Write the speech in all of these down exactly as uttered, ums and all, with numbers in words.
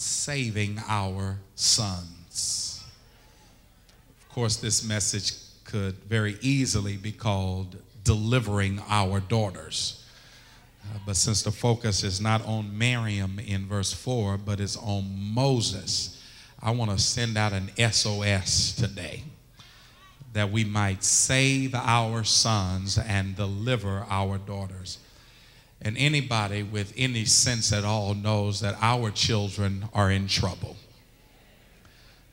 saving our sons. Of course, this message could very easily be called delivering our daughters. Uh, but since the focus is not on Miriam in verse four, but it's on Moses, I want to send out an S O S today, that we might save our sons and deliver our daughters. And anybody with any sense at all knows that our children are in trouble.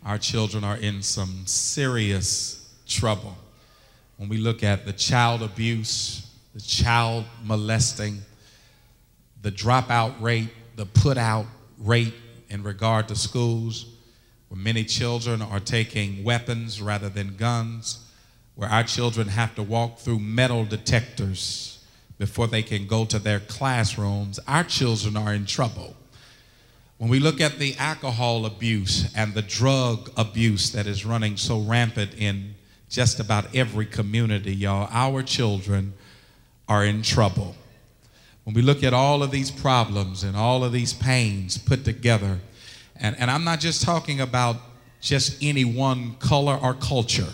Our children are in some serious trouble. When we look at the child abuse, the child molesting, the dropout rate, the put out rate in regard to schools, where many children are taking weapons rather than guns, where our children have to walk through metal detectors before they can go to their classrooms, our children are in trouble. When we look at the alcohol abuse and the drug abuse that is running so rampant in just about every community, y'all, our children are in trouble. When we look at all of these problems and all of these pains put together, And, and I'm not just talking about just any one color or culture,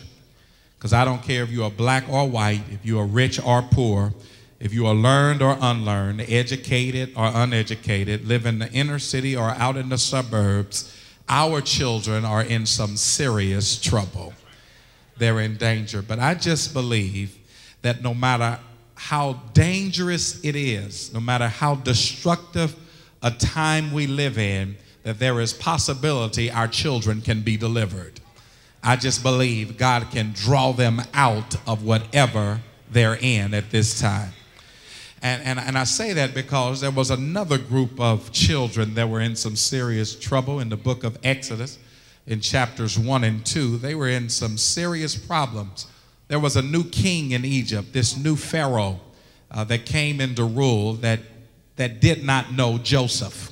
because I don't care if you are black or white, if you are rich or poor, if you are learned or unlearned, educated or uneducated, live in the inner city or out in the suburbs, our children are in some serious trouble. They're in danger. But I just believe that no matter how dangerous it is, no matter how destructive a time we live in, that there is possibility our children can be delivered. I just believe God can draw them out of whatever they're in at this time. And, and, and I say that because there was another group of children that were in some serious trouble in the book of Exodus in chapters one and two. They were in some serious problems. There was a new king in Egypt, this new Pharaoh uh, that came into rule that, that did not know Joseph.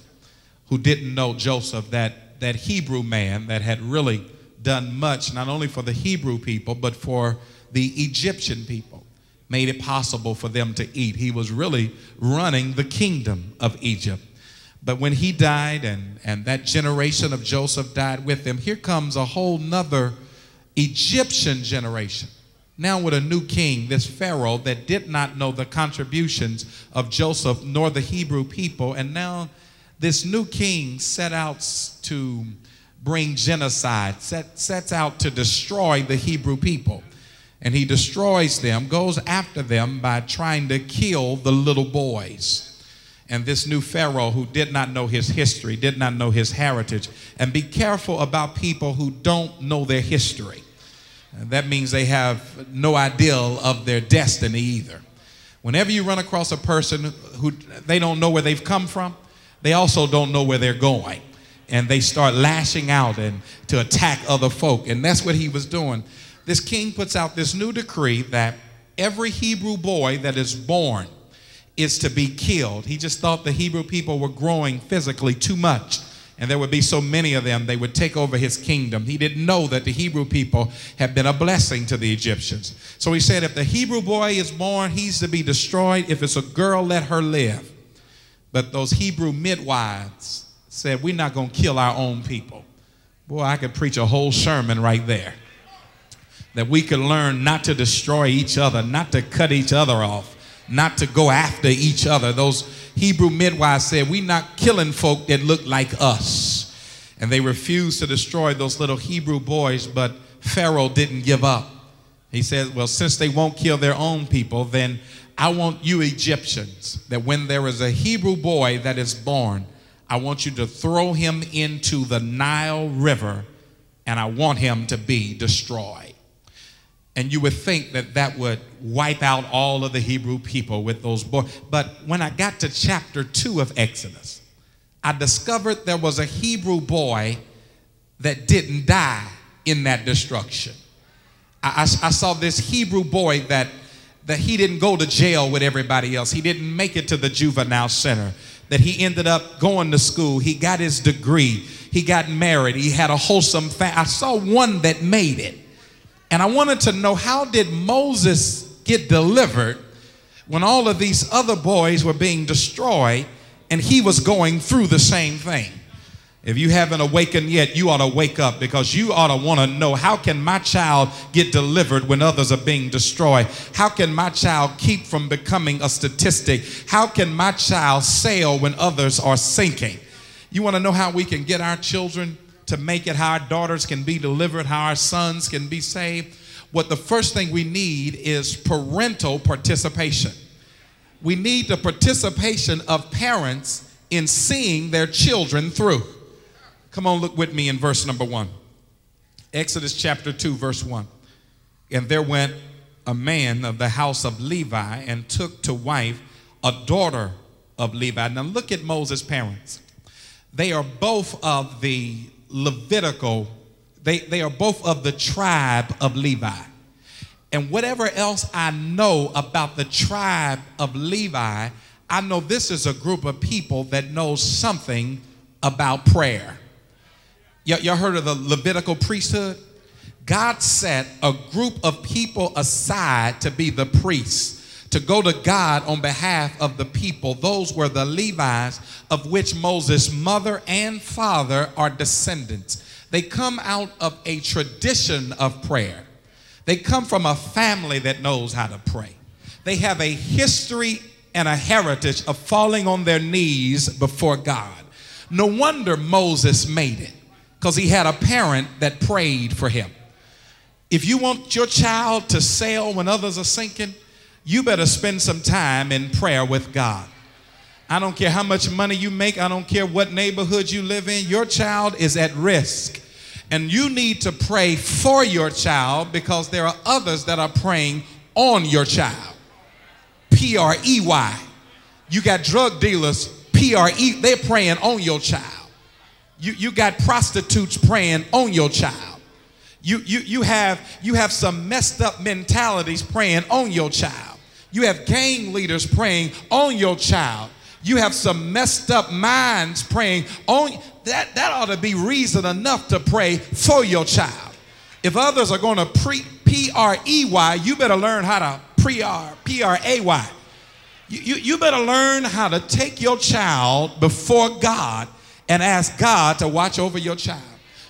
Who didn't know Joseph, that, that Hebrew man that had really done much, not only for the Hebrew people, but for the Egyptian people, made it possible for them to eat. He was really running the kingdom of Egypt. But when he died and, and that generation of Joseph died with him, here comes a whole nother Egyptian generation. Now with a new king, this Pharaoh that did not know the contributions of Joseph nor the Hebrew people, and now this new king set out to bring genocide, set, sets out to destroy the Hebrew people. And he destroys them, goes after them by trying to kill the little boys. And this new Pharaoh, who did not know his history, did not know his heritage, and be careful about people who don't know their history. That means they have no idea of their destiny either. Whenever you run across a person who they don't know where they've come from, they also don't know where they're going, and they start lashing out and to attack other folk. And that's what he was doing. This king puts out this new decree that every Hebrew boy that is born is to be killed. He just thought the Hebrew people were growing physically too much, and there would be so many of them, they would take over his kingdom. He didn't know that the Hebrew people had been a blessing to the Egyptians. So he said, if the Hebrew boy is born, he's to be destroyed. If it's a girl, let her live. But those Hebrew midwives said, we're not going to kill our own people. Boy, I could preach a whole sermon right there. That we could learn not to destroy each other, not to cut each other off, not to go after each other. Those Hebrew midwives said, we're not killing folk that look like us. And they refused to destroy those little Hebrew boys, but Pharaoh didn't give up. He said, well, since they won't kill their own people, then I want you Egyptians, that when there is a Hebrew boy that is born, I want you to throw him into the Nile River, and I want him to be destroyed. And you would think that that would wipe out all of the Hebrew people with those boys. But when I got to chapter two of Exodus, I discovered there was a Hebrew boy that didn't die in that destruction. I, I, I saw this Hebrew boy that that he didn't go to jail with everybody else. He didn't make it to the juvenile center, that he ended up going to school. He got his degree. He got married. He had a wholesome family. I saw one that made it. And I wanted to know, how did Moses get delivered when all of these other boys were being destroyed and he was going through the same thing? If you haven't awakened yet, you ought to wake up, because you ought to want to know, how can my child get delivered when others are being destroyed? How can my child keep from becoming a statistic? How can my child sail when others are sinking? You want to know how we can get our children to make it, how our daughters can be delivered, how our sons can be saved? What the first thing we need is parental participation. We need the participation of parents in seeing their children through. Come on, look with me in verse number one. Exodus chapter two, verse one. And there went a man of the house of Levi and took to wife a daughter of Levi. Now look at Moses' parents. They are both of the Levitical, they, they are both of the tribe of Levi. And whatever else I know about the tribe of Levi, I know this is a group of people that knows something about prayer. Y'all heard of the Levitical priesthood? God set a group of people aside to be the priests, to go to God on behalf of the people. Those were the Levites, of which Moses' mother and father are descendants. They come out of a tradition of prayer. They come from a family that knows how to pray. They have a history and a heritage of falling on their knees before God. No wonder Moses made it, because he had a parent that prayed for him. If you want your child to sail when others are sinking, you better spend some time in prayer with God. I don't care how much money you make. I don't care what neighborhood you live in. Your child is at risk. And you need to pray for your child, because there are others that are praying on your child. P R E Y. You got drug dealers, P R E, they're praying on your child. You, you got prostitutes praying on your child. You, you, you, have, you have some messed up mentalities praying on your child. You have gang leaders praying on your child. You have some messed up minds praying on. That, that ought to be reason enough to pray for your child. If others are going to pre, P R E Y, you better learn how to pre-R, P R A Y. You, you, you better learn how to take your child before God and ask God to watch over your child.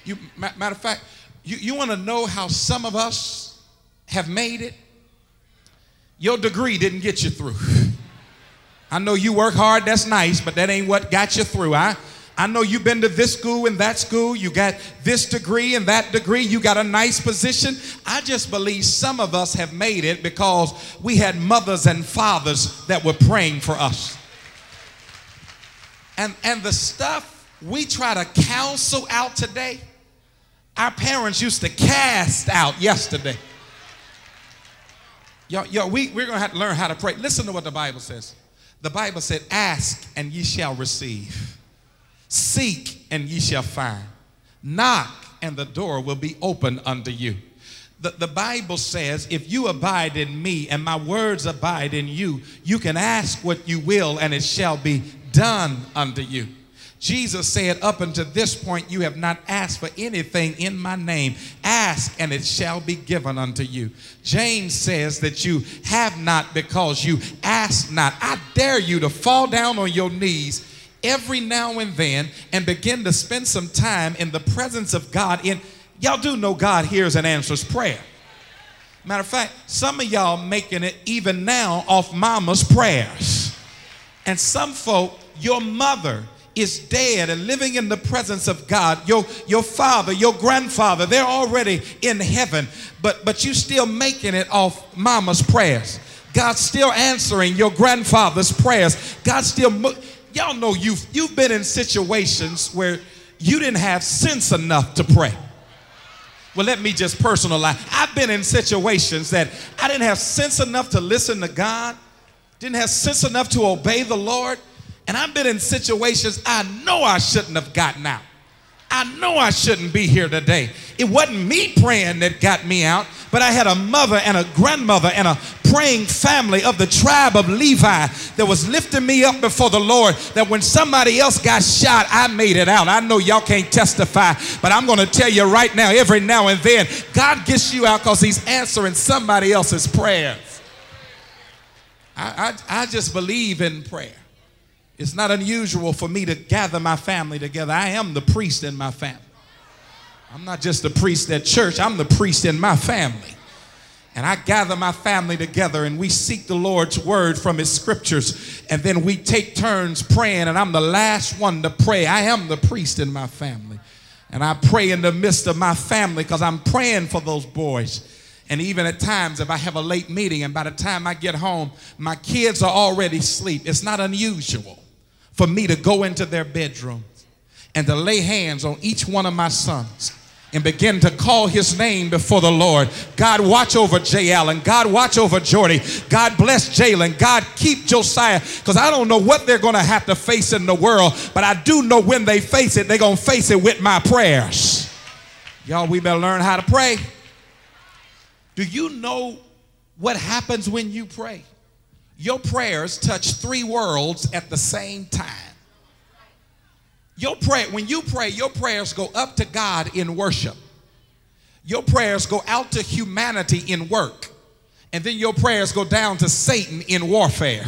You, matter of fact, you, you want to know how some of us have made it? Your degree didn't get you through. I know you work hard, that's nice, but that ain't what got you through. I, I know you've been to this school and that school. You got this degree and that degree. You got a nice position. I just believe some of us have made it because we had mothers and fathers that were praying for us. And, and the stuff we try to counsel out today, our parents used to cast out yesterday. Yo, yo, we, we're going to have to learn how to pray. Listen to what the Bible says. The Bible said, ask and ye shall receive. Seek and ye shall find. Knock and the door will be opened unto you. The, the Bible says, if you abide in me and my words abide in you, you can ask what you will and it shall be done unto you. Jesus said, up until this point, you have not asked for anything in my name. Ask and it shall be given unto you. James says that you have not because you ask not. I dare you to fall down on your knees every now and then and begin to spend some time in the presence of God. In y'all do know God hears and answers prayer. Matter of fact, some of y'all making it even now off mama's prayers. And some folk, your mother is dead and living in the presence of God. Your, your father, your grandfather, they're already in heaven, but, but you still making it off mama's prayers. God's still answering your grandfather's prayers. God's still, y'all know you've, you've been in situations where you didn't have sense enough to pray. Well, let me just personalize. I've been in situations that I didn't have sense enough to listen to God, didn't have sense enough to obey the Lord. And I've been in situations I know I shouldn't have gotten out. I know I shouldn't be here today. It wasn't me praying that got me out, but I had a mother and a grandmother and a praying family of the tribe of Levi that was lifting me up before the Lord, that when somebody else got shot, I made it out. I know y'all can't testify, but I'm going to tell you right now, every now and then, God gets you out because he's answering somebody else's prayers. I, I, I just believe in prayer. It's not unusual for me to gather my family together. I am the priest in my family. I'm not just the priest at church. I'm the priest in my family. And I gather my family together and we seek the Lord's word from his scriptures. And then we take turns praying, and I'm the last one to pray. I am the priest in my family. And I pray in the midst of my family because I'm praying for those boys. And even at times if I have a late meeting and by the time I get home, my kids are already asleep. It's not unusual for me to go into their bedroom and to lay hands on each one of my sons and begin to call his name before the Lord. God, watch over J. Allen. God, watch over Jordy. God, bless Jalen. God, keep Josiah. Because I don't know what they're going to have to face in the world, but I do know when they face it, they're going to face it with my prayers. Y'all, we better learn how to pray. Do you know what happens when you pray? Your prayers touch three worlds at the same time. Your prayer, when you pray, your prayers go up to God in worship. Your prayers go out to humanity in work. And then your prayers go down to Satan in warfare.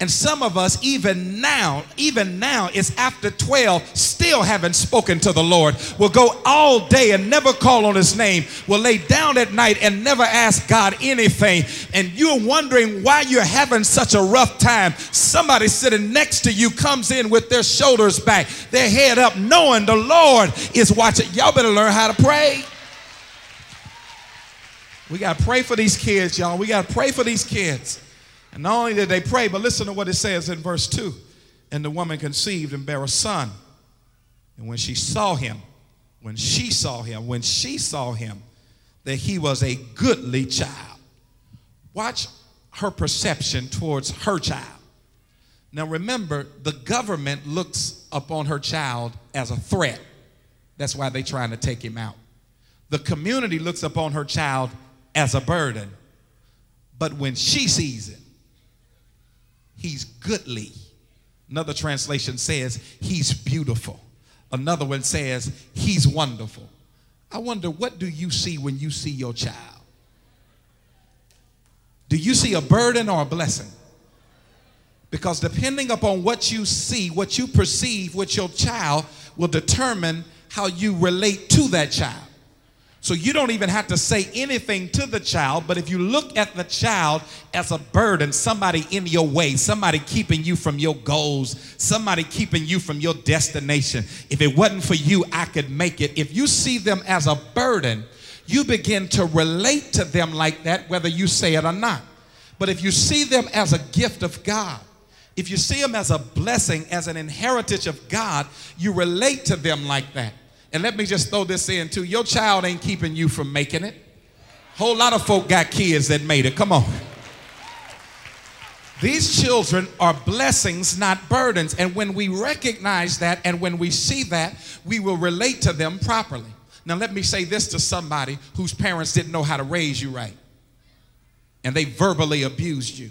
And some of us, even now, even now, it's after twelve, still haven't spoken to the Lord. We'll go all day and never call on his name. We'll lay down at night and never ask God anything. And you're wondering why you're having such a rough time. Somebody sitting next to you comes in with their shoulders back, their head up, knowing the Lord is watching. Y'all better learn how to pray. We got to pray for these kids, y'all. We got to pray for these kids. And not only did they pray, but listen to what it says in verse two. And the woman conceived and bare a son. And when she saw him, when she saw him, when she saw him, that he was a goodly child. Watch her perception towards her child. Now remember, the government looks upon her child as a threat. That's why they're trying to take him out. The community looks upon her child as a burden. But when she sees it, he's goodly. Another translation says he's beautiful. Another one says he's wonderful. I wonder, what do you see when you see your child? Do you see a burden or a blessing? Because depending upon what you see, what you perceive with your child will determine how you relate to that child. So you don't even have to say anything to the child, but if you look at the child as a burden, somebody in your way, somebody keeping you from your goals, somebody keeping you from your destination. If it wasn't for you, I could make it. If you see them as a burden, you begin to relate to them like that, whether you say it or not. But if you see them as a gift of God, if you see them as a blessing, as an inheritance of God, you relate to them like that. And let me just throw this in too. Your child ain't keeping you from making it. Whole lot of folk got kids that made it. Come on. These children are blessings, not burdens. And when we recognize that and when we see that, we will relate to them properly. Now let me say this to somebody whose parents didn't know how to raise you right. And they verbally abused you.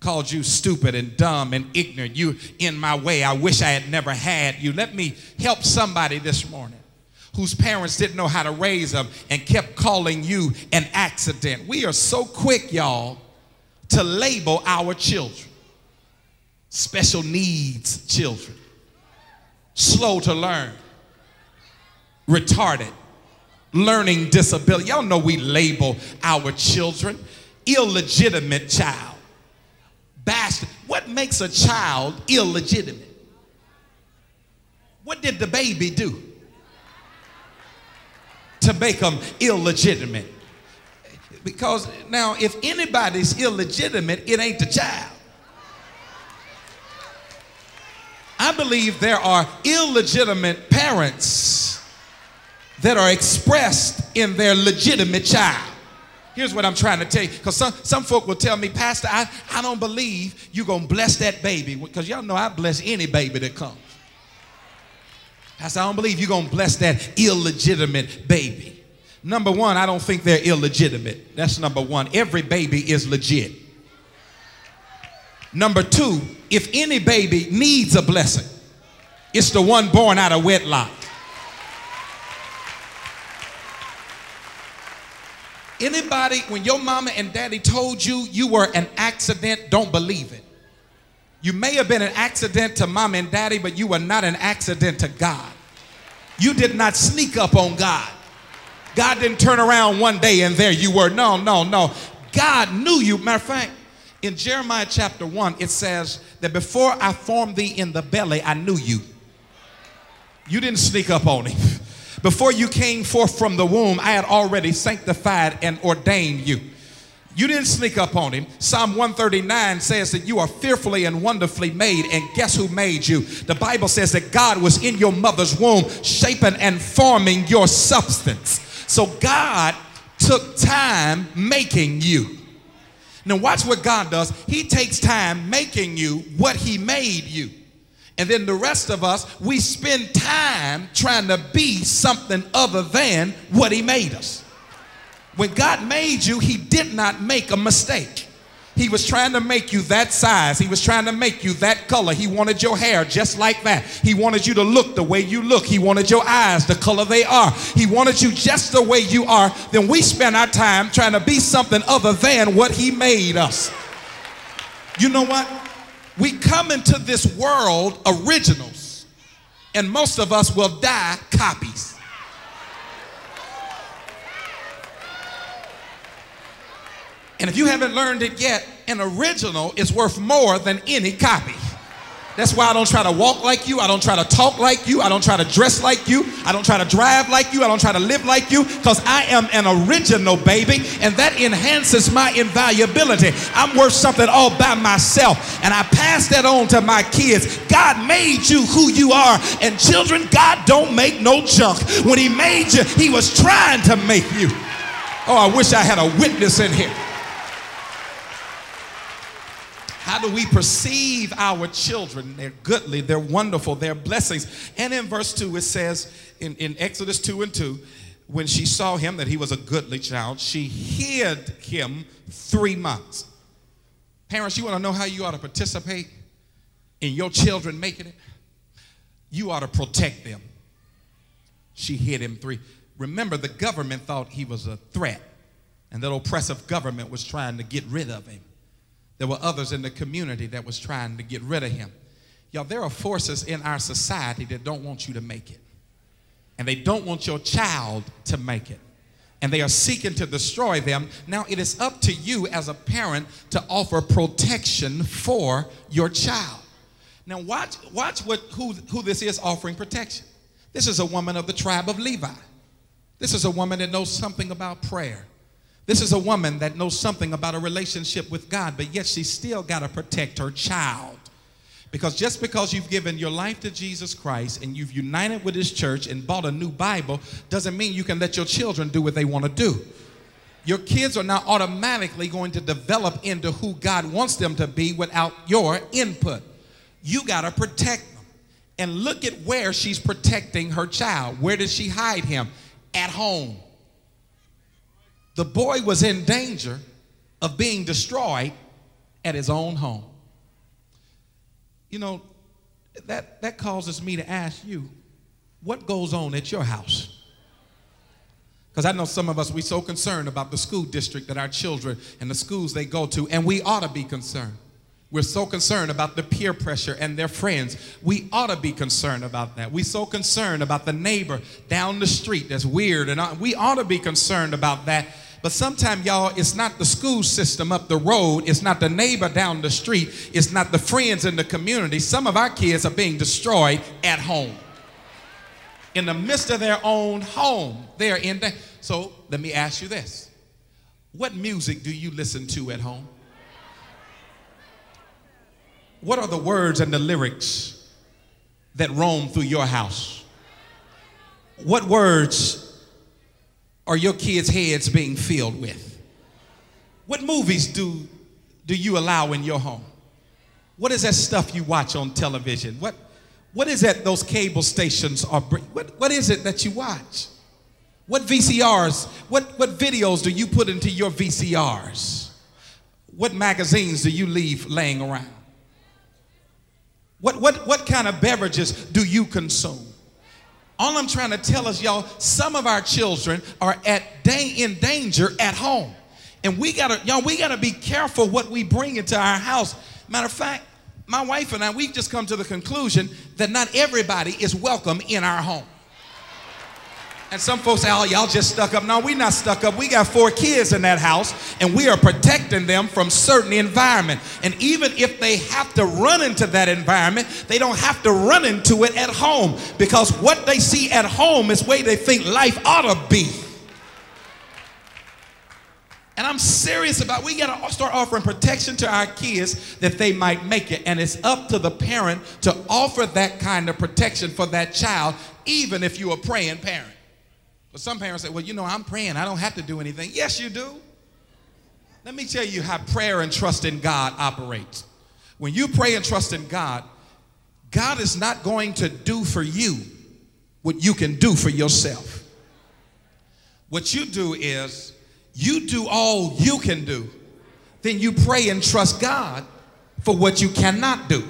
Called you stupid and dumb and ignorant. You in my way. I wish I had never had you. Let me help somebody this morning whose parents didn't know how to raise them and kept calling you an accident. We are so quick, y'all, to label our children. Special needs children. Slow to learn. Retarded. Learning disability. Y'all know we label our children. Illegitimate child. Bastard. What makes a child illegitimate? What did the baby do to make them illegitimate? Because now if anybody's illegitimate, it ain't the child. I believe there are illegitimate parents that are expressed in their legitimate child. Here's what I'm trying to tell you, because some, some folk will tell me, Pastor, I, I don't believe you're going to bless that baby, because y'all know I bless any baby that comes. Pastor, I don't believe you're going to bless that illegitimate baby. Number one, I don't think they're illegitimate. That's number one. Every baby is legit. Number two, if any baby needs a blessing, it's the one born out of wedlock. Anybody, when your mama and daddy told you you were an accident, don't believe it. You may have been an accident to mom and daddy, but you were not an accident to God. You did not sneak up on God. God didn't turn around one day and there you were. No, no, no. God knew you. Matter of fact, in Jeremiah chapter one, it says that before I formed thee in the belly, I knew you. You didn't sneak up on him. Before you came forth from the womb, I had already sanctified and ordained you. You didn't sneak up on him. Psalm one thirty-nine says that you are fearfully and wonderfully made, and guess who made you? The Bible says that God was in your mother's womb, shaping and forming your substance. So God took time making you. Now watch what God does. He takes time making you what he made you. And then the rest of us, we spend time trying to be something other than what he made us. When God made you, he did not make a mistake. He was trying to make you that size. He was trying to make you that color. He wanted your hair just like that. He wanted you to look the way you look. He wanted your eyes the color they are. He wanted you just the way you are. Then we spend our time trying to be something other than what he made us. You know what? We come into this world originals, and most of us will die copies. And if you haven't learned it yet, an original is worth more than any copy. That's why I don't try to walk like you. I don't try to talk like you. I don't try to dress like you. I don't try to drive like you. I don't try to live like you, because I am an original, baby, and that enhances my invaluability. I'm worth something all by myself, and I pass that on to my kids. God made you who you are, and children, God don't make no junk. When he made you, he was trying to make you. Oh, I wish I had a witness in here. How do we perceive our children? They're goodly, they're wonderful, they're blessings. And in verse two, it says in, in Exodus two and two, when she saw him, that he was a goodly child, she hid him three months. Parents, you want to know how you ought to participate in your children making it? You ought to protect them. She hid him three. Remember, the government thought he was a threat, and that oppressive government was trying to get rid of him. There were others in the community that was trying to get rid of him. Y'all, there are forces in our society that don't want you to make it. And they don't want your child to make it. And they are seeking to destroy them. Now, it is up to you as a parent to offer protection for your child. Now, watch, watch what, who, who this is offering protection. This is a woman of the tribe of Levi. This is a woman that knows something about prayer. This is a woman that knows something about a relationship with God, but yet she still got to protect her child. Because just because you've given your life to Jesus Christ and you've united with his church and bought a new Bible doesn't mean you can let your children do what they want to do. Your kids are not automatically going to develop into who God wants them to be without your input. You got to protect them. And look at where she's protecting her child. Where did she hide him? At home. The boy was in danger of being destroyed at his own home. You know, that, that causes me to ask you, what goes on at your house? Because I know some of us, we're so concerned about the school district that our children and the schools they go to, and we ought to be concerned. We're so concerned about the peer pressure and their friends. We ought to be concerned about that. We're so concerned about the neighbor down the street that's weird, and we ought to be concerned about that. But sometimes, y'all, it's not the school system up the road. It's not the neighbor down the street. It's not the friends in the community. Some of our kids are being destroyed at home. In the midst of their own home, they're in danger. So let me ask you this. What music do you listen to at home? What are the words and the lyrics that roam through your house? What words are your kids' heads being filled with? What movies do, do you allow in your home? What is that stuff you watch on television? What, what is that those cable stations are bringing? What, what is it that you watch? What V C Rs, what, what videos do you put into your V C Rs? What magazines do you leave laying around? What, what, what kind of beverages do you consume? All I'm trying to tell us, y'all, some of our children are at day in danger at home. And we gotta, y'all, we gotta be careful what we bring into our house. Matter of fact, My wife and I, we've just come to the conclusion that not everybody is welcome in our home. And some folks say, oh, y'all just stuck up. No, we're not stuck up. We got four kids in that house, and we are protecting them from certain environment. And even if they have to run into that environment, they don't have to run into it at home, because what they see at home is the way they think life ought to be. And I'm serious about it. We got to start offering protection to our kids that they might make it. And it's up to the parent to offer that kind of protection for that child, even if you're a praying parent. But some parents say, well, you know, I'm praying. I don't have to do anything. Yes, you do. Let me tell you how prayer and trust in God operates. When you pray and trust in God, God is not going to do for you what you can do for yourself. What you do is, you do all you can do. Then you pray and trust God for what you cannot do.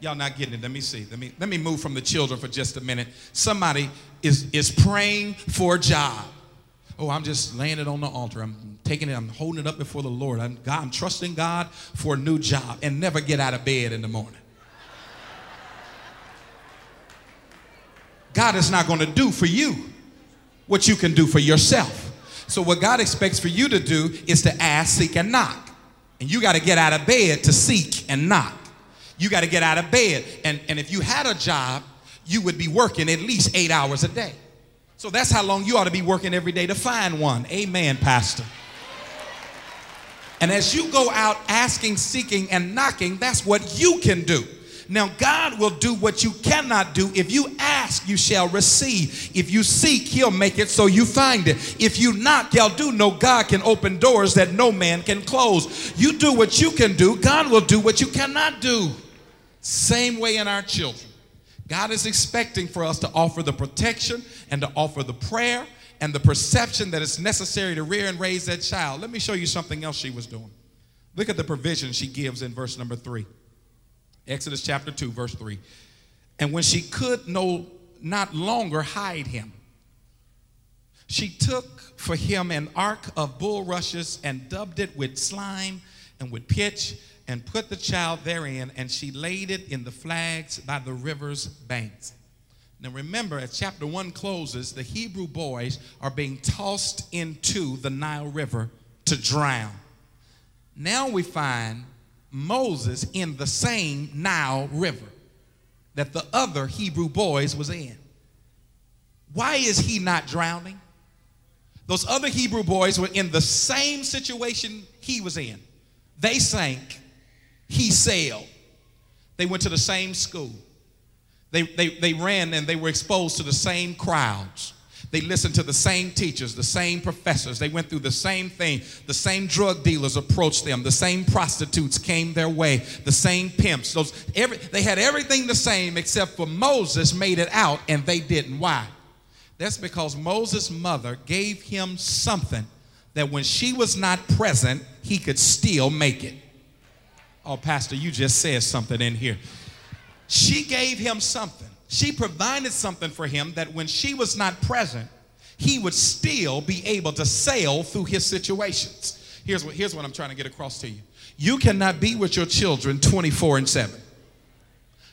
Y'all not getting it. Let me see. Let me, let me move from the children for just a minute. Somebody is, is praying for a job. Oh, I'm just laying it on the altar. I'm taking it. I'm holding it up before the Lord. I'm, God, I'm trusting God for a new job, and never get out of bed in the morning. God is not going to do for you what you can do for yourself. So what God expects for you to do is to ask, seek, and knock. And you got to get out of bed to seek and knock. You got to get out of bed. And, and if you had a job, you would be working at least eight hours a day. So that's how long you ought to be working every day to find one. Amen, Pastor. And as you go out asking, seeking, and knocking, that's what you can do. Now, God will do what you cannot do. If you ask, you shall receive. If you seek, he'll make it so you find it. If you knock, y'all do know God can open doors that no man can close. You do what you can do. God will do what you cannot do. Same way in our children. God is expecting for us to offer the protection and to offer the prayer and the perception that is necessary to rear and raise that child. Let me show you something else she was doing. Look at the provision she gives in verse number three. Exodus chapter two, verse three. And when she could no, not longer hide him, she took for him an ark of bulrushes and dubbed it with slime and with pitch, and put the child therein, and she laid it in the flags by the river's banks. Now remember, as chapter one closes, the Hebrew boys are being tossed into the Nile River to drown. Now we find Moses in the same Nile River that the other Hebrew boys was in. Why is he not drowning? Those other Hebrew boys were in the same situation he was in. They sank. He sailed. They went to the same school. They, they, they ran and they were exposed to the same crowds. They listened to the same teachers, the same professors. They went through the same thing. The same drug dealers approached them. The same prostitutes came their way. The same pimps. Those, every, they had everything the same, except for Moses made it out and they didn't. Why? That's because Moses' mother gave him something that when she was not present, he could still make it. Oh, Pastor, you just said something in here. She gave him something. She provided something for him that when she was not present, he would still be able to sail through his situations. Here's what, here's what I'm trying to get across to you. You cannot be with your children twenty-four and seven.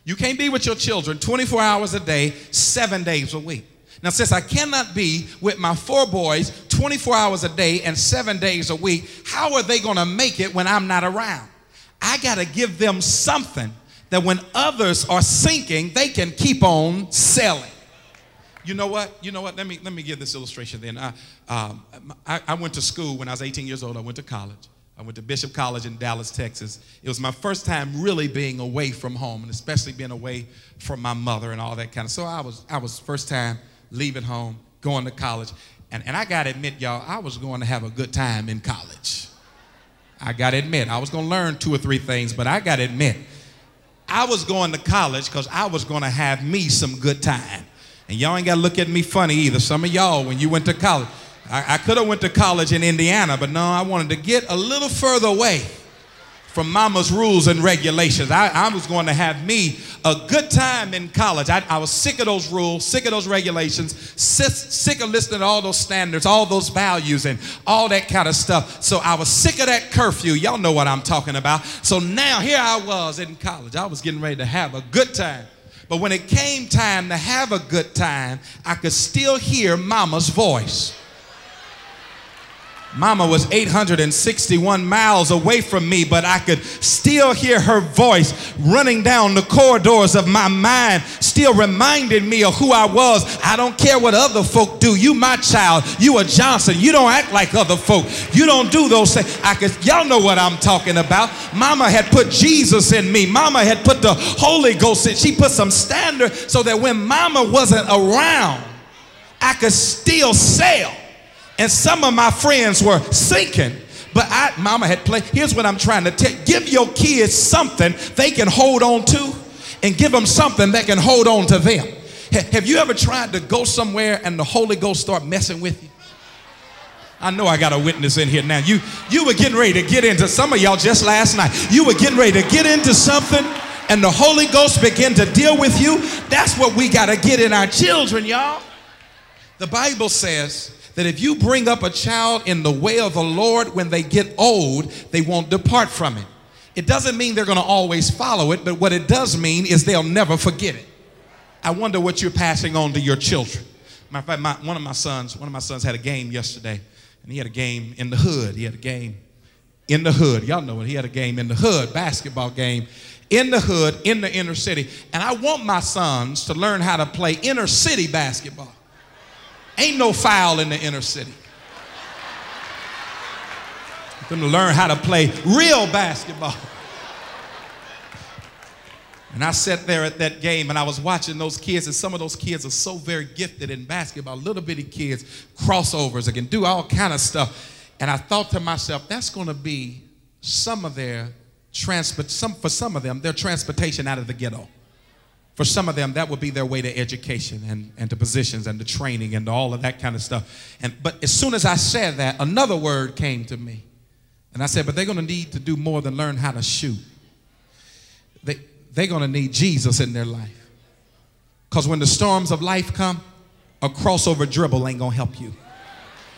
You can't be with your children twenty-four hours a day, seven days a week. Now, since I cannot be with my four boys twenty-four hours a day and seven days a week, how are they going to make it when I'm not around? I got to give them something that when others are sinking, they can keep on sailing. You know what? You know what? Let me, let me give this illustration then. I, um, I, I went to school when I was eighteen years old. I went to college. I went to Bishop College in Dallas, Texas. It was my first time really being away from home, and especially being away from my mother and all that kind of. So I was, I was first time leaving home, going to college. And, and I got to admit, y'all, I was going to have a good time in college. I got to admit, I was going to learn two or three things, but I got to admit, I was going to college because I was going to have me some good time. And y'all ain't got to look at me funny either. Some of y'all, when you went to college, I, I could have went to college in Indiana, but no, I wanted to get a little further away from mama's rules and regulations. I, I was going to have me a good time in college. I, I was sick of those rules, sick of those regulations, sick, sick of listening to all those standards, all those values and all that kind of stuff. So I was sick of that curfew. Y'all know what I'm talking about. So now here I was in college. I was getting ready to have a good time. But when it came time to have a good time, I could still hear mama's voice. Mama was eight hundred sixty-one miles away from me, but I could still hear her voice running down the corridors of my mind, still reminding me of who I was. I don't care what other folk do. You my child. You a Johnson. You don't act like other folk. You don't do those things. I could, y'all know what I'm talking about. Mama had put Jesus in me. Mama had put the Holy Ghost in. She put some standard so that when mama wasn't around, I could still sail. And some of my friends were sinking, but I, mama had played. Here's what I'm trying to tell you. Give your kids something they can hold on to and give them something that can hold on to them. Ha, have you ever tried to go somewhere and the Holy Ghost start messing with you? I know I got a witness in here now. You, you were getting ready to get into, some of y'all just last night, you were getting ready to get into something and the Holy Ghost began to deal with you. That's what we got to get in our children, y'all. The Bible says that if you bring up a child in the way of the Lord, when they get old, they won't depart from it. It doesn't mean they're going to always follow it, but what it does mean is they'll never forget it. I wonder what you're passing on to your children. Matter of fact, my, one of my sons, one of my sons had a game yesterday, and he had a game in the hood. He had a game in the hood. Y'all know it. He had a game in the hood, basketball game in the hood, in the inner city. And I want my sons to learn how to play inner city basketball. Ain't no foul in the inner city. Get them to learn how to play real basketball. And I sat there at that game and I was watching those kids, and some of those kids are so very gifted in basketball, little bitty kids, crossovers, they can do all kind of stuff. And I thought to myself, that's going to be some of their transport, some, for some of them, their transportation out of the ghetto. For some of them, that would be their way to education and, and to positions and to training and to all of that kind of stuff. And, but as soon as I said that, another word came to me. And I said, but they're going to need to do more than learn how to shoot. They, they're going to need Jesus in their life. Because when the storms of life come, a crossover dribble ain't going to help you.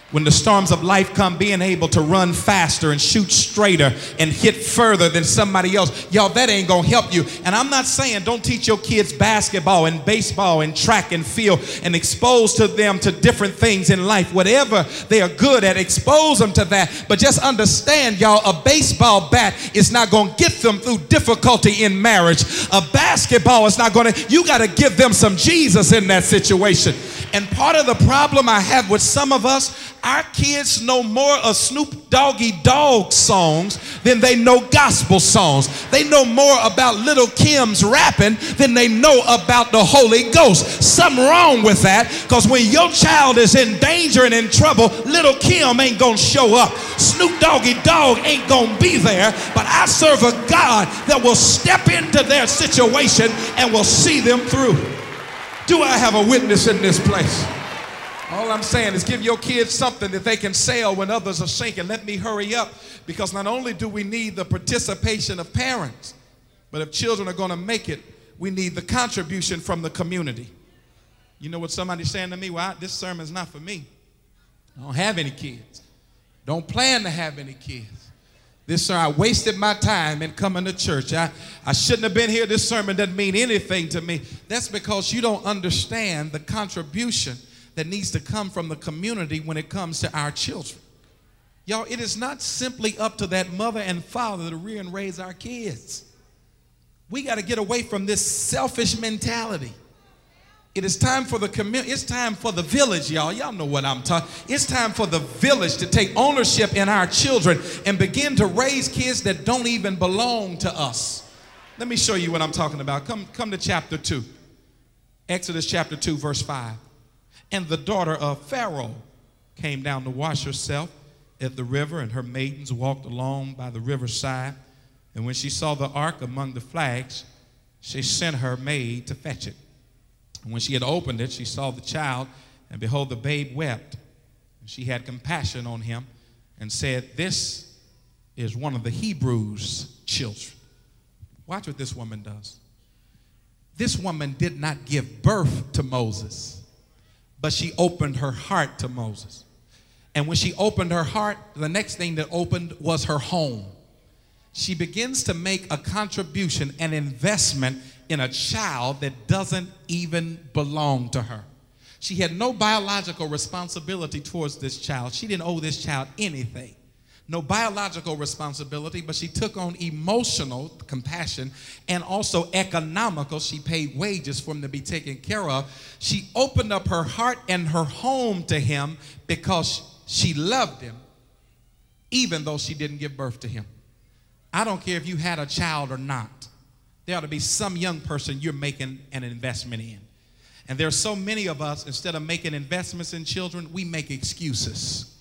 When the storms of life come, being able to run faster and shoot straighter and hit further than somebody else, y'all, that ain't gonna help you. And I'm not saying don't teach your kids basketball and baseball and track and field and expose to them to different things in life. Whatever they are good at, expose them to that. But just understand, y'all, a baseball bat is not gonna get them through difficulty in marriage. A basketball is not gonna, you gotta give them some Jesus in that situation. And part of the problem I have with some of us, our kids know more of Snoop Doggy Dogg songs than they know gospel songs. They know more about Little Kim's rapping than they know about the Holy Ghost. Something wrong with that, because when your child is in danger and in trouble, Little Kim ain't going to show up. Snoop Doggy Dogg ain't going to be there, but I serve a God that will step into their situation and will see them through. Do I have a witness in this place? All I'm saying is give your kids something that they can sell when others are sinking. Let me hurry up, because not only do we need the participation of parents, but if children are going to make it, we need the contribution from the community. You know what somebody's saying to me? Well, I, this sermon's not for me. I don't have any kids. Don't plan to have any kids. This sermon, I wasted my time in coming to church. I, I shouldn't have been here. This sermon doesn't mean anything to me. That's because you don't understand the contribution that needs to come from the community when it comes to our children. Y'all, it is not simply up to that mother and father to rear and raise our kids. We got to get away from this selfish mentality. It is time for the community. It's time for the village, y'all. Y'all know what I'm talking. It's time for the village to take ownership in our children and begin to raise kids that don't even belong to us. Let me show you what I'm talking about. Come, come to chapter two. Exodus chapter two, verse five. And the daughter of Pharaoh came down to wash herself at the river, and her maidens walked along by the riverside. And when she saw the ark among the flags, she sent her maid to fetch it. And when she had opened it, she saw the child, and behold, the babe wept. And she had compassion on him and said, "This is one of the Hebrews' children. Watch what this woman does. This woman did not give birth to Moses, but she opened her heart to Moses. And when she opened her heart, the next thing that opened was her home. She begins to make a contribution, an investment in a child that doesn't even belong to her. She had no biological responsibility towards this child. She didn't owe this child anything. No biological responsibility, but she took on emotional compassion and also economical. She paid wages for him to be taken care of. She opened up her heart and her home to him because she loved him, even though she didn't give birth to him. I don't care if you had a child or not. There ought to be some young person you're making an investment in. And there are so many of us, instead of making investments in children, we make excuses.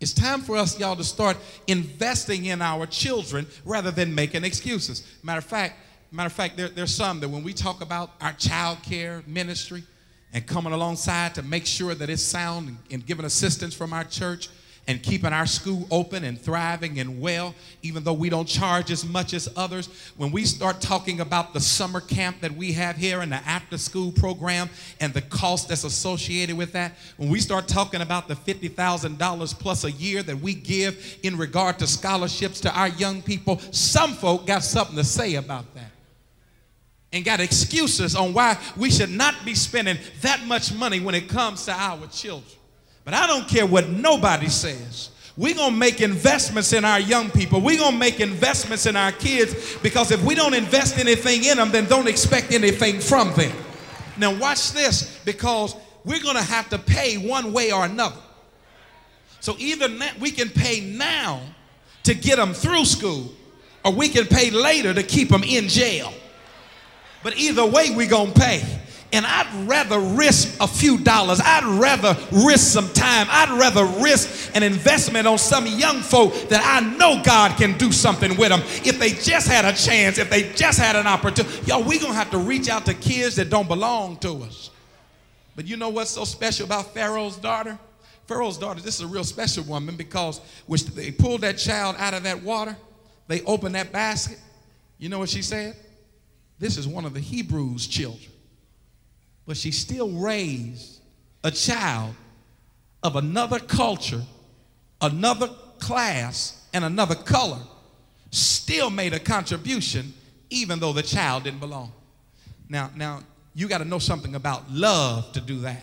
It's time for us, y'all, to start investing in our children rather than making excuses. Matter of fact, matter of fact, there, there's some that when we talk about our child care ministry and coming alongside to make sure that it's sound and, and giving assistance from our church, and keeping our school open and thriving and well, even though we don't charge as much as others. When we start talking about the summer camp that we have here and the after-school program and the cost that's associated with that, when we start talking about the fifty thousand dollars plus a year that we give in regard to scholarships to our young people, some folk got something to say about that and got excuses on why we should not be spending that much money when it comes to our children. But I don't care what nobody says. We're going to make investments in our young people. We're going to make investments in our kids, because if we don't invest anything in them, then don't expect anything from them. Now watch this, because we're going to have to pay one way or another. So either we can pay now to get them through school, or we can pay later to keep them in jail. But either way, we're going to pay. And I'd rather risk a few dollars. I'd rather risk some time. I'd rather risk an investment on some young folk that I know God can do something with them. If they just had a chance, if they just had an opportunity. Y'all, we're going to have to reach out to kids that don't belong to us. But you know what's so special about Pharaoh's daughter? Pharaoh's daughter, this is a real special woman, because when they pulled that child out of that water, they opened that basket. You know what she said? This is one of the Hebrews' children. But she still raised a child of another culture, another class, and another color, still made a contribution even though the child didn't belong. Now, now you got to know something about love to do that.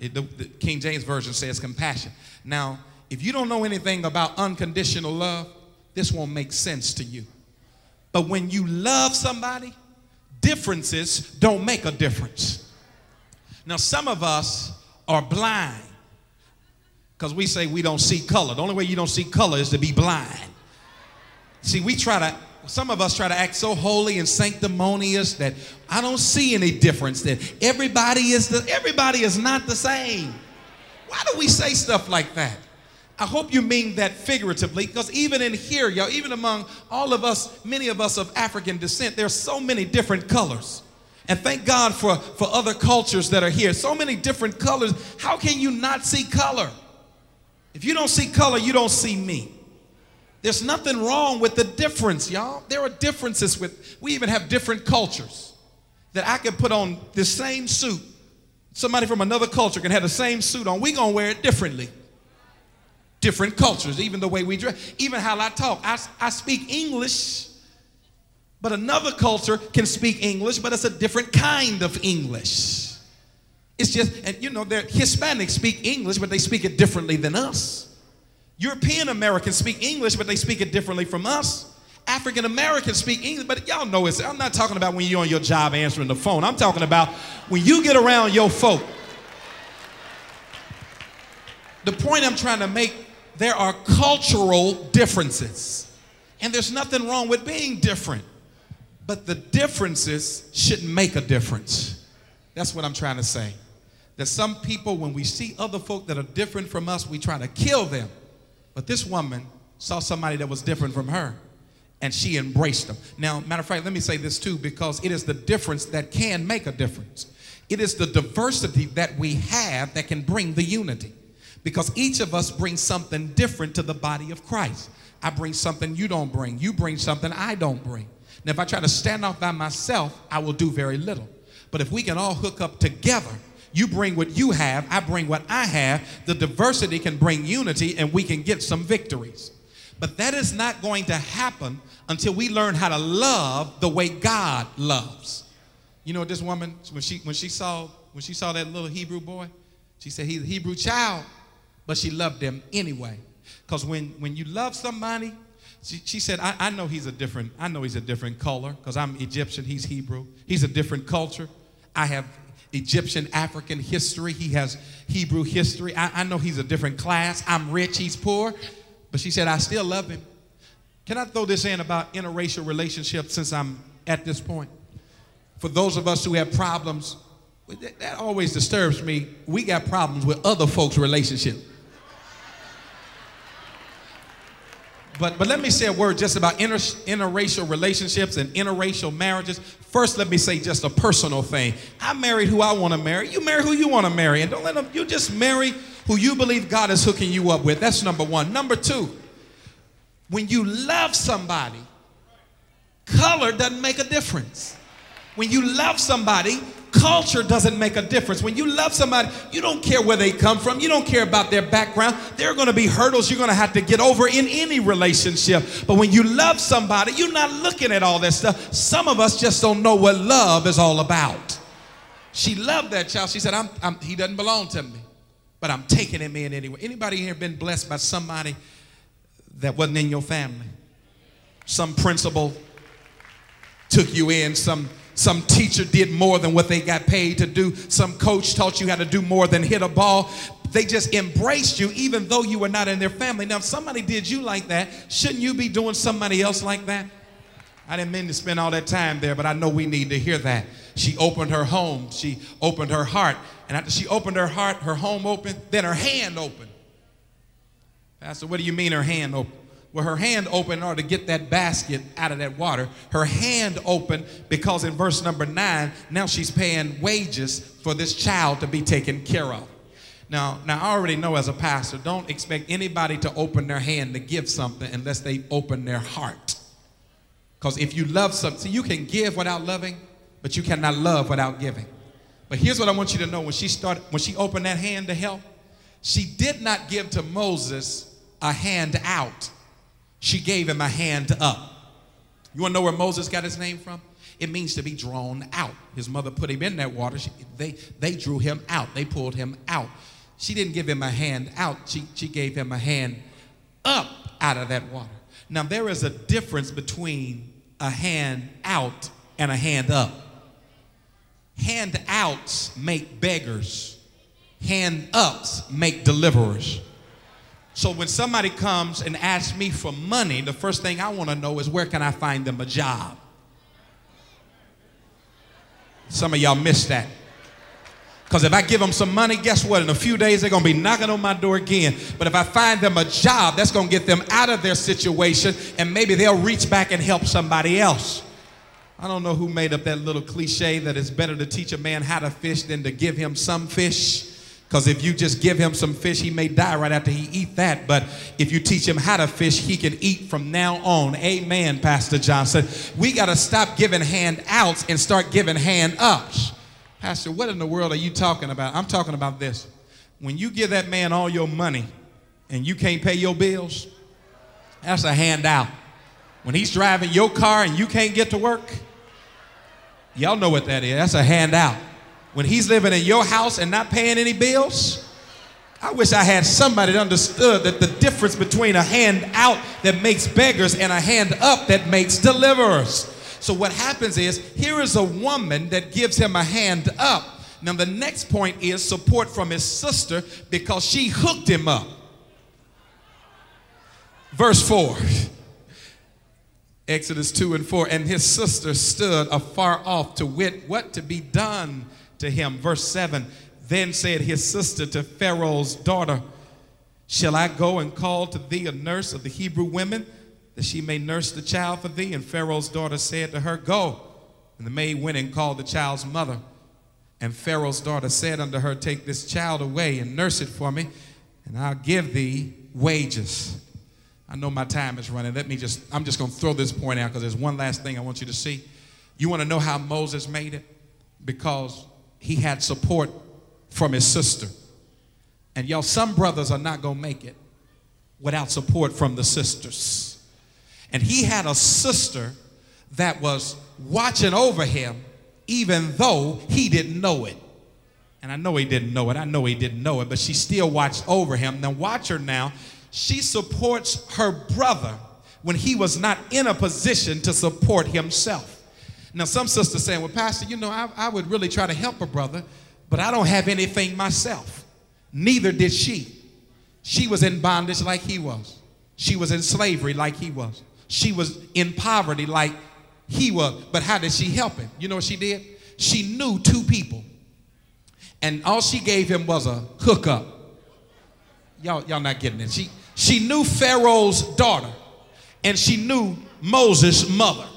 It, the, the King James Version says compassion. Now, if you don't know anything about unconditional love, this won't make sense to you. But when you love somebody, differences don't make a difference. Now, some of us are blind because we say we don't see color. The only way you don't see color is to be blind. See, we try to, some of us try to act so holy and sanctimonious that I don't see any difference, that everybody is, the, everybody is not the same. Why do we say stuff like that? I hope you mean that figuratively, because even in here, y'all, even among all of us, many of us of African descent, there's so many different colors. And thank God for, for other cultures that are here. So many different colors. How can you not see color? If you don't see color, you don't see me. There's nothing wrong with the difference, y'all. There are differences with, we even have different cultures that I can put on the same suit. Somebody from another culture can have the same suit on. We're going to wear it differently. Different cultures, even the way we dress, even how I talk. I, I speak English, but another culture can speak English, but it's a different kind of English. It's just, and you know, Hispanics speak English, but they speak it differently than us. European Americans speak English, but they speak it differently from us. African Americans speak English, but y'all know it's, I'm not talking about when you're on your job answering the phone. I'm talking about when you get around your folk. The point I'm trying to make, there are cultural differences, and there's nothing wrong with being different, but the differences should make a difference. That's what I'm trying to say. That some people, when we see other folk that are different from us, we try to kill them. But this woman saw somebody that was different from her, and she embraced them. Now, matter of fact, let me say this too, because it is the difference that can make a difference. It is the diversity that we have that can bring the unity. Because each of us brings something different to the body of Christ. I bring something you don't bring. You bring something I don't bring. Now, if I try to stand off by myself, I will do very little. But if we can all hook up together, you bring what you have, I bring what I have, the diversity can bring unity and we can get some victories. But that is not going to happen until we learn how to love the way God loves. You know, this woman, when she, when she, saw, when she saw that little Hebrew boy, she said he's a Hebrew child, but she loved him anyway. Because when, when you love somebody, she, she said, I, I know he's a different, I know he's a different color, because I'm Egyptian, he's Hebrew. He's a different culture. I have Egyptian, African history. He has Hebrew history. I, I know he's a different class. I'm rich, he's poor. But she said, I still love him. Can I throw this in about interracial relationships since I'm at this point? For those of us who have problems, that, that always disturbs me. We got problems with other folks' relationships. But, but let me say a word just about inter, interracial relationships and interracial marriages. First, let me say just a personal thing. I married who I want to marry. You marry who you want to marry. And don't let them, you just marry who you believe God is hooking you up with. That's number one. Number two, when you love somebody, color doesn't make a difference. When you love somebody, culture doesn't make a difference. When you love somebody, you don't care where they come from. You don't care about their background. There are going to be hurdles you're going to have to get over in any relationship. But when you love somebody, you're not looking at all that stuff. Some of us just don't know what love is all about. She loved that child. She said, I'm, I'm, he doesn't belong to me, but I'm taking him in anyway. Anybody here been blessed by somebody that wasn't in your family? Some principal took you in. Some Some teacher did more than what they got paid to do. Some coach taught you how to do more than hit a ball. They just embraced you even though you were not in their family. Now, if somebody did you like that, shouldn't you be doing somebody else like that? I didn't mean to spend all that time there, but I know we need to hear that. She opened her home. She opened her heart. And after she opened her heart, her home opened, then her hand opened. Pastor, what do you mean her hand opened? Well, her hand opened in order to get that basket out of that water. Her hand opened because in verse number nine, now she's paying wages for this child to be taken care of. Now, now I already know as a pastor, don't expect anybody to open their hand to give something unless they open their heart. Because if you love something, you can give without loving, but you cannot love without giving. But here's what I want you to know. When she started, when she opened that hand to help, she did not give to Moses a hand out. She gave him a hand up. You want to know where Moses got his name from? It means to be drawn out. His mother put him in that water. She, they, they drew him out. They pulled him out. She didn't give him a hand out. She, she gave him a hand up out of that water. Now, there is a difference between a hand out and a hand up. Hand outs make beggars. Hand ups make deliverers. So when somebody comes and asks me for money, the first thing I want to know is where can I find them a job? Some of y'all missed that. Because if I give them some money, guess what? In a few days, they're going to be knocking on my door again. But if I find them a job, that's going to get them out of their situation, and maybe they'll reach back and help somebody else. I don't know who made up that little cliche that it's better to teach a man how to fish than to give him some fish. Because if you just give him some fish, he may die right after he eat that. But if you teach him how to fish, he can eat from now on. Amen, Pastor Johnson. We got to stop giving handouts and start giving hand ups. Pastor, what in the world are you talking about? I'm talking about this. When you give that man all your money and you can't pay your bills, that's a handout. When he's driving your car and you can't get to work, y'all know what that is. That's a handout. When he's living in your house and not paying any bills, I wish I had somebody that understood that the difference between a hand out that makes beggars and a hand up that makes deliverers. So what happens is, here is a woman that gives him a hand up. Now the next point is support from his sister because she hooked him up. Verse four, Exodus two and four, and his sister stood afar off to wit what to be done to him. Verse seven, then said his sister to Pharaoh's daughter, shall I go and call to thee a nurse of the Hebrew women, that she may nurse the child for thee? And Pharaoh's daughter said to her, go. And the maid went and called the child's mother. And Pharaoh's daughter said unto her, take this child away and nurse it for me, and I'll give thee wages. I know my time is running. Let me just, I'm just going to throw this point out because there's one last thing I want you to see. You want to know how Moses made it? Because he had support from his sister. And y'all, some brothers are not going to make it without support from the sisters. And he had a sister that was watching over him even though he didn't know it. And I know he didn't know it. I know he didn't know it, but she still watched over him. Now watch her now. She supports her brother when he was not in a position to support himself. Now some sisters saying, well, Pastor, you know, I, I would really try to help a brother, but I don't have anything myself. Neither did she. She was in bondage like he was. She was in slavery like he was. She was in poverty like he was. But how did she help him? You know what she did? She knew two people. And all she gave him was a hookup. Y'all, y'all not getting it. She, she knew Pharaoh's daughter, and she knew Moses' mother.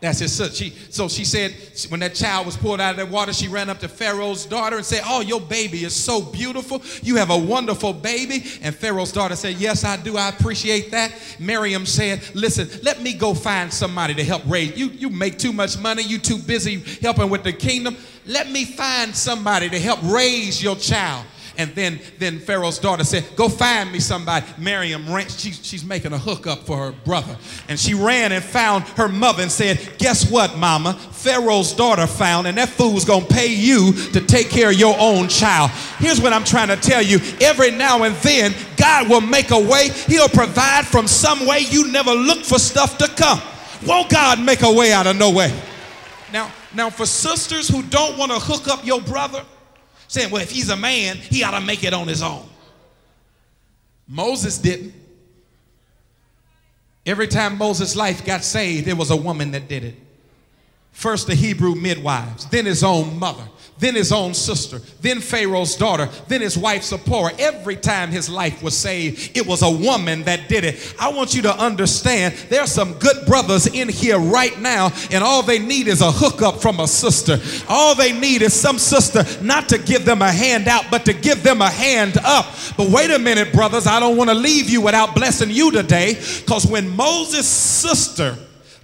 That's his sister. She, so she said, when that child was pulled out of that water, she ran up to Pharaoh's daughter and said, oh, your baby is so beautiful. You have a wonderful baby. And Pharaoh's daughter said, yes, I do. I appreciate that. Miriam said, listen, let me go find somebody to help raise. You, you make too much money. You too busy helping with the kingdom. Let me find somebody to help raise your child. And then, then Pharaoh's daughter said, go find me somebody. Miriam ran, she, she's making a hookup for her brother. And she ran and found her mother and said, guess what, mama? Pharaoh's daughter found, and that fool's gonna pay you to take care of your own child. Here's what I'm trying to tell you. Every now and then, God will make a way. He'll provide from some way you never looked for stuff to come. Won't God make a way out of no way? Now, now for sisters who don't want to hook up your brother, saying, well, if he's a man, he ought to make it on his own. Moses didn't. Every time Moses' life got saved, it was a woman that did it. First the Hebrew midwives, then his own mother, then his own sister, then Pharaoh's daughter, then his wife Zipporah. Every time his life was saved, it was a woman that did it. I want you to understand there are some good brothers in here right now, and all they need is a hookup from a sister. All they need is some sister not to give them a handout, but to give them a hand up. But wait a minute, brothers, I don't want to leave you without blessing you today, because when Moses' sister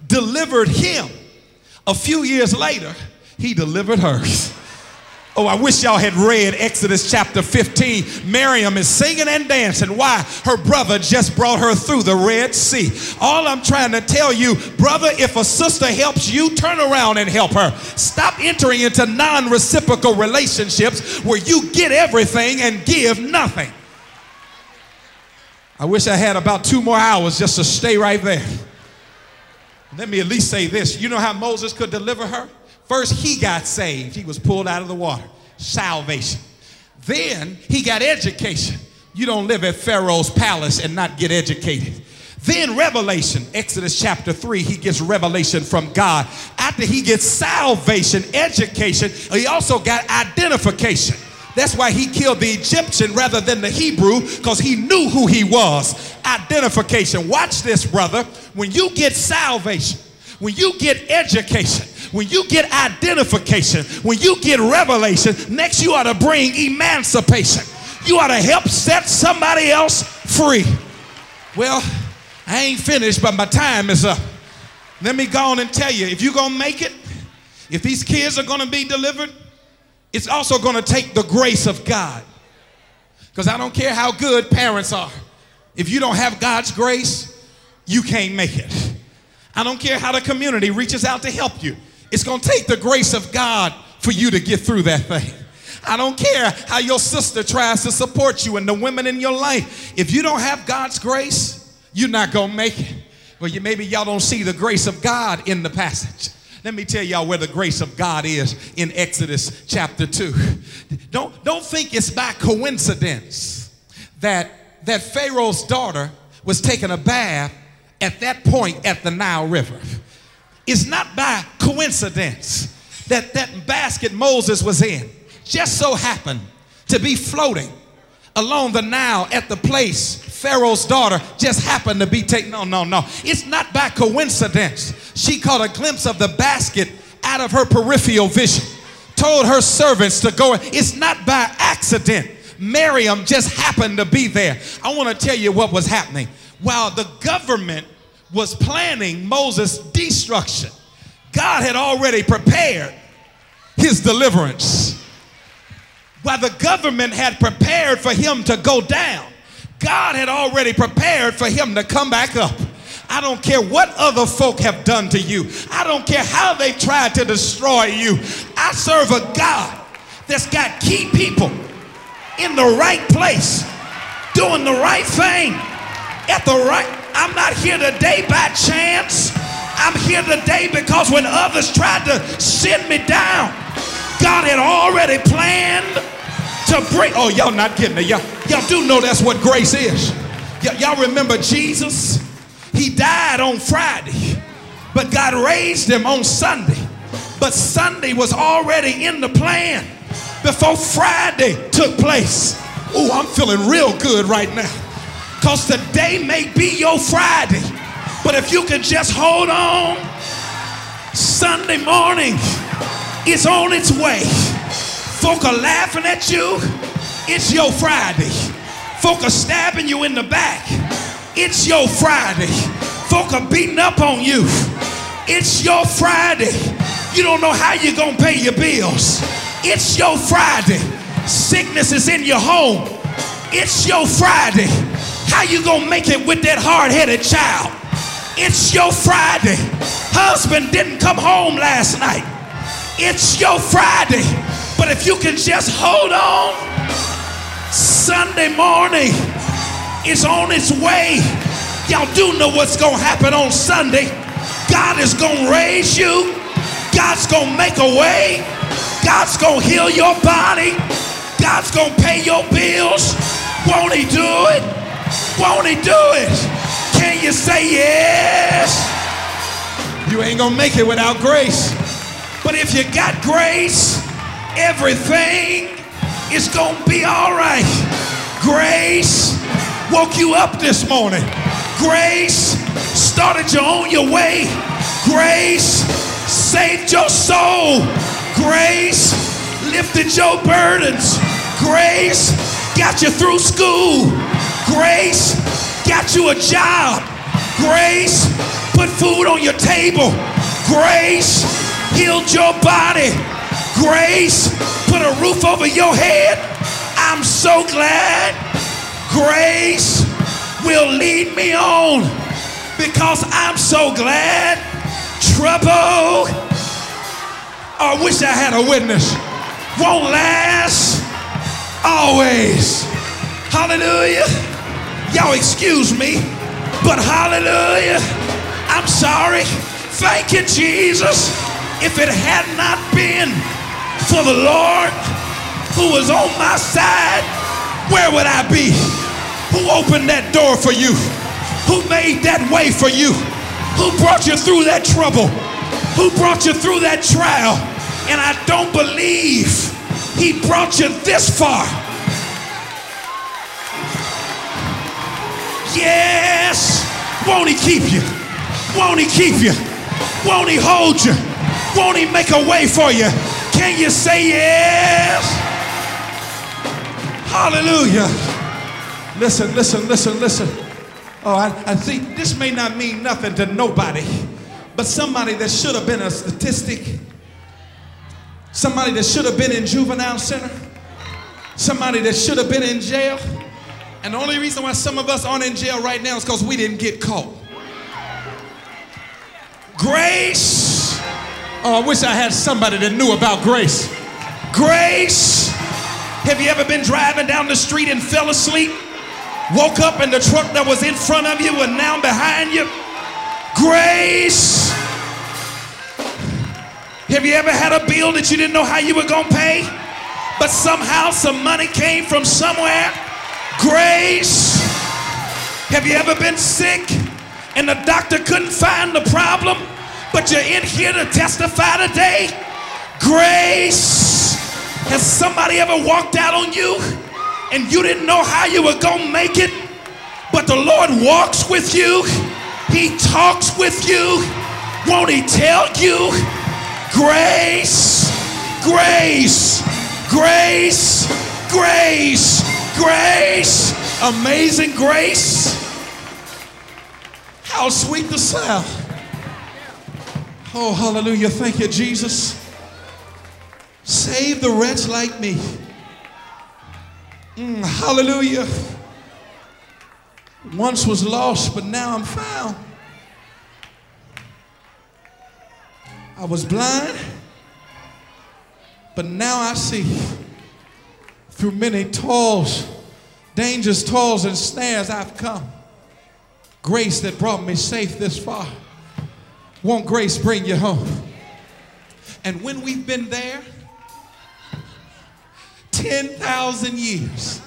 delivered him, a few years later, he delivered hers. Oh, I wish y'all had read Exodus chapter fifteen. Miriam is singing and dancing. Why? Her brother just brought her through the Red Sea. All I'm trying to tell you, brother, if a sister helps you, turn around and help her. Stop entering into non-reciprocal relationships where you get everything and give nothing. I wish I had about two more hours just to stay right there. Let me at least say this. You know how Moses could deliver her? First, he got saved. He was pulled out of the water. Salvation. Then, he got education. You don't live at Pharaoh's palace and not get educated. Then revelation, Exodus chapter three, he gets revelation from God. After he gets salvation, education, he also got identification. That's why he killed the Egyptian rather than the Hebrew, because he knew who he was. Identification. Watch this, brother. When you get salvation, when you get education, when you get identification, when you get revelation, next you ought to bring emancipation. You ought to help set somebody else free. Well, I ain't finished, but my time is up. Let me go on and tell you, if you're going to make it, if these kids are going to be delivered, it's also going to take the grace of God. Because I don't care how good parents are. If you don't have God's grace, you can't make it. I don't care how the community reaches out to help you. It's going to take the grace of God for you to get through that thing. I don't care how your sister tries to support you and the women in your life. If you don't have God's grace, you're not going to make it. Well, you, maybe y'all don't see the grace of God in the passage. Let me tell y'all where the grace of God is in Exodus chapter two. Don't, don't think it's by coincidence that, that Pharaoh's daughter was taking a bath at that point at the Nile River. It's not by coincidence that that basket Moses was in just so happened to be floating along the Nile at the place Pharaoh's daughter just happened to be taken. No, no, no. It's not by coincidence. She caught a glimpse of the basket out of her peripheral vision, told her servants to go. It's not by accident Miriam just happened to be there. I want to tell you what was happening. While the government was planning Moses' destruction, God had already prepared his deliverance. While the government had prepared for him to go down, God had already prepared for him to come back up. I don't care what other folk have done to you. I don't care how they tried to destroy you. I serve a God that's got key people in the right place, doing the right thing at the right. I'm not here today by chance. I'm here today because when others tried to send me down, God had already planned to bring. Oh, y'all not getting it. Y'all, y'all do know that's what grace is. Y'all remember Jesus? He died on Friday, but God raised him on Sunday. But Sunday was already in the plan before Friday took place. Oh, I'm feeling real good right now, because today may be your Friday, but if you can just hold on, Sunday morning is on its way. Folk are laughing at you. It's your Friday. Folk are stabbing you in the back. It's your Friday. Folk are beating up on you. It's your Friday. You don't know how you're gonna pay your bills. It's your Friday. Sickness is in your home. It's your Friday. How you gonna make it with that hard-headed child? It's your Friday. Husband didn't come home last night. It's your Friday. But if you can just hold on, Sunday morning is on its way. Y'all do know what's gonna happen on Sunday. God is gonna raise you. God's gonna make a way. God's gonna heal your body. God's gonna pay your bills. Won't he do it? Won't he do it? Can you say yes? You ain't gonna make it without grace. But if you got grace, everything is gonna be all right. Grace woke you up this morning. Grace started you on your way. Grace saved your soul. Grace lifted your burdens. Grace got you through school. Grace got you a job. Grace put food on your table. Grace healed your body. Grace put a roof over your head. I'm so glad grace will lead me on, because I'm so glad trouble, I wish I had a witness, won't last always. Hallelujah. Y'all excuse me, but hallelujah. I'm sorry. Thank you, Jesus. If it had not been for the Lord who was on my side, where would I be? Who opened that door for you? Who made that way for you? Who brought you through that trouble? Who brought you through that trial? And I don't believe he brought you this far. Yes. Won't he keep you? Won't he keep you? Won't he hold you? Won't he make a way for you? Can you say yes? Hallelujah. Listen, listen, listen, listen. Oh, I, I think this may not mean nothing to nobody, but somebody that should have been a statistic, somebody that should have been in juvenile center, somebody that should have been in jail. And the only reason why some of us aren't in jail right now is because we didn't get caught. Grace. Oh, I wish I had somebody that knew about grace. Grace. Have you ever been driving down the street and fell asleep? Woke up and the truck that was in front of you was now behind you. Grace. Have you ever had a bill that you didn't know how you were gonna pay, but somehow some money came from somewhere? Grace. Have you ever been sick and the doctor couldn't find the problem, but you're in here to testify today? Grace. Has somebody ever walked out on you and you didn't know how you were gonna make it, but the Lord walks with you? He talks with you. Won't he tell you? Grace, grace, grace, grace, grace, amazing grace. How sweet the sound. Oh, hallelujah. Thank you, Jesus. Save the wretch like me. Mm, hallelujah. Once was lost, but now I'm found. I was blind, but now I see. Through many toils, dangers, toils, and snares I've come. Grace that brought me safe this far. Won't grace bring you home? And when we've been there ten thousand years,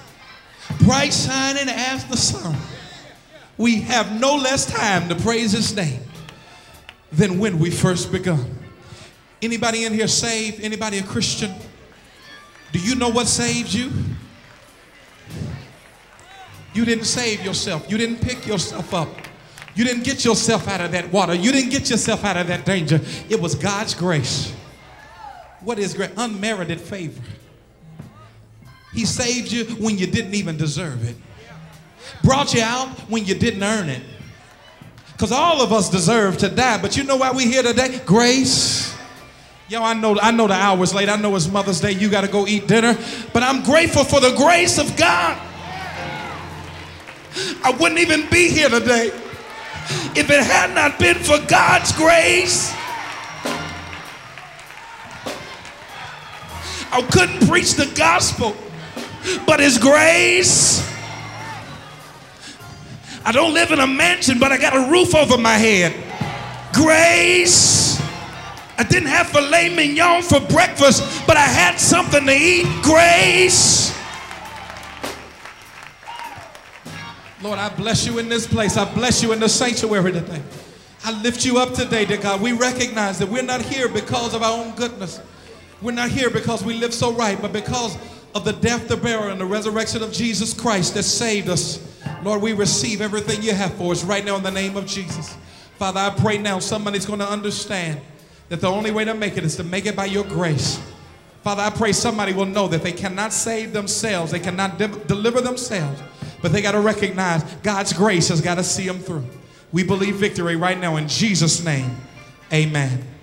bright shining as the sun, we have no less time to praise his name than when we first begun. Anybody in here saved? Anybody a Christian? Do you know what saved you? You didn't save yourself. You didn't pick yourself up. You didn't get yourself out of that water. You didn't get yourself out of that danger. It was God's grace. What is grace? Unmerited favor. He saved you when you didn't even deserve it. Brought you out when you didn't earn it. Because all of us deserve to die. But you know why we're here today? Grace. Yo, I know, I know the hour's late. I know it's Mother's Day. You got to go eat dinner. But I'm grateful for the grace of God. I wouldn't even be here today if it had not been for God's grace. I couldn't preach the gospel, but his grace. I don't live in a mansion, but I got a roof over my head. Grace. I didn't have filet mignon for breakfast, but I had something to eat. Grace. Lord, I bless you in this place. I bless you in the sanctuary today. I lift you up today, dear God. We recognize that we're not here because of our own goodness. We're not here because we live so right, but because of the death, the burial, and the resurrection of Jesus Christ that saved us. Lord, we receive everything you have for us right now in the name of Jesus. Father, I pray now somebody's going to understand that the only way to make it is to make it by your grace. Father, I pray somebody will know that they cannot save themselves. They cannot de- deliver themselves. But they got to recognize God's grace has got to see them through. We believe victory right now in Jesus' name. Amen.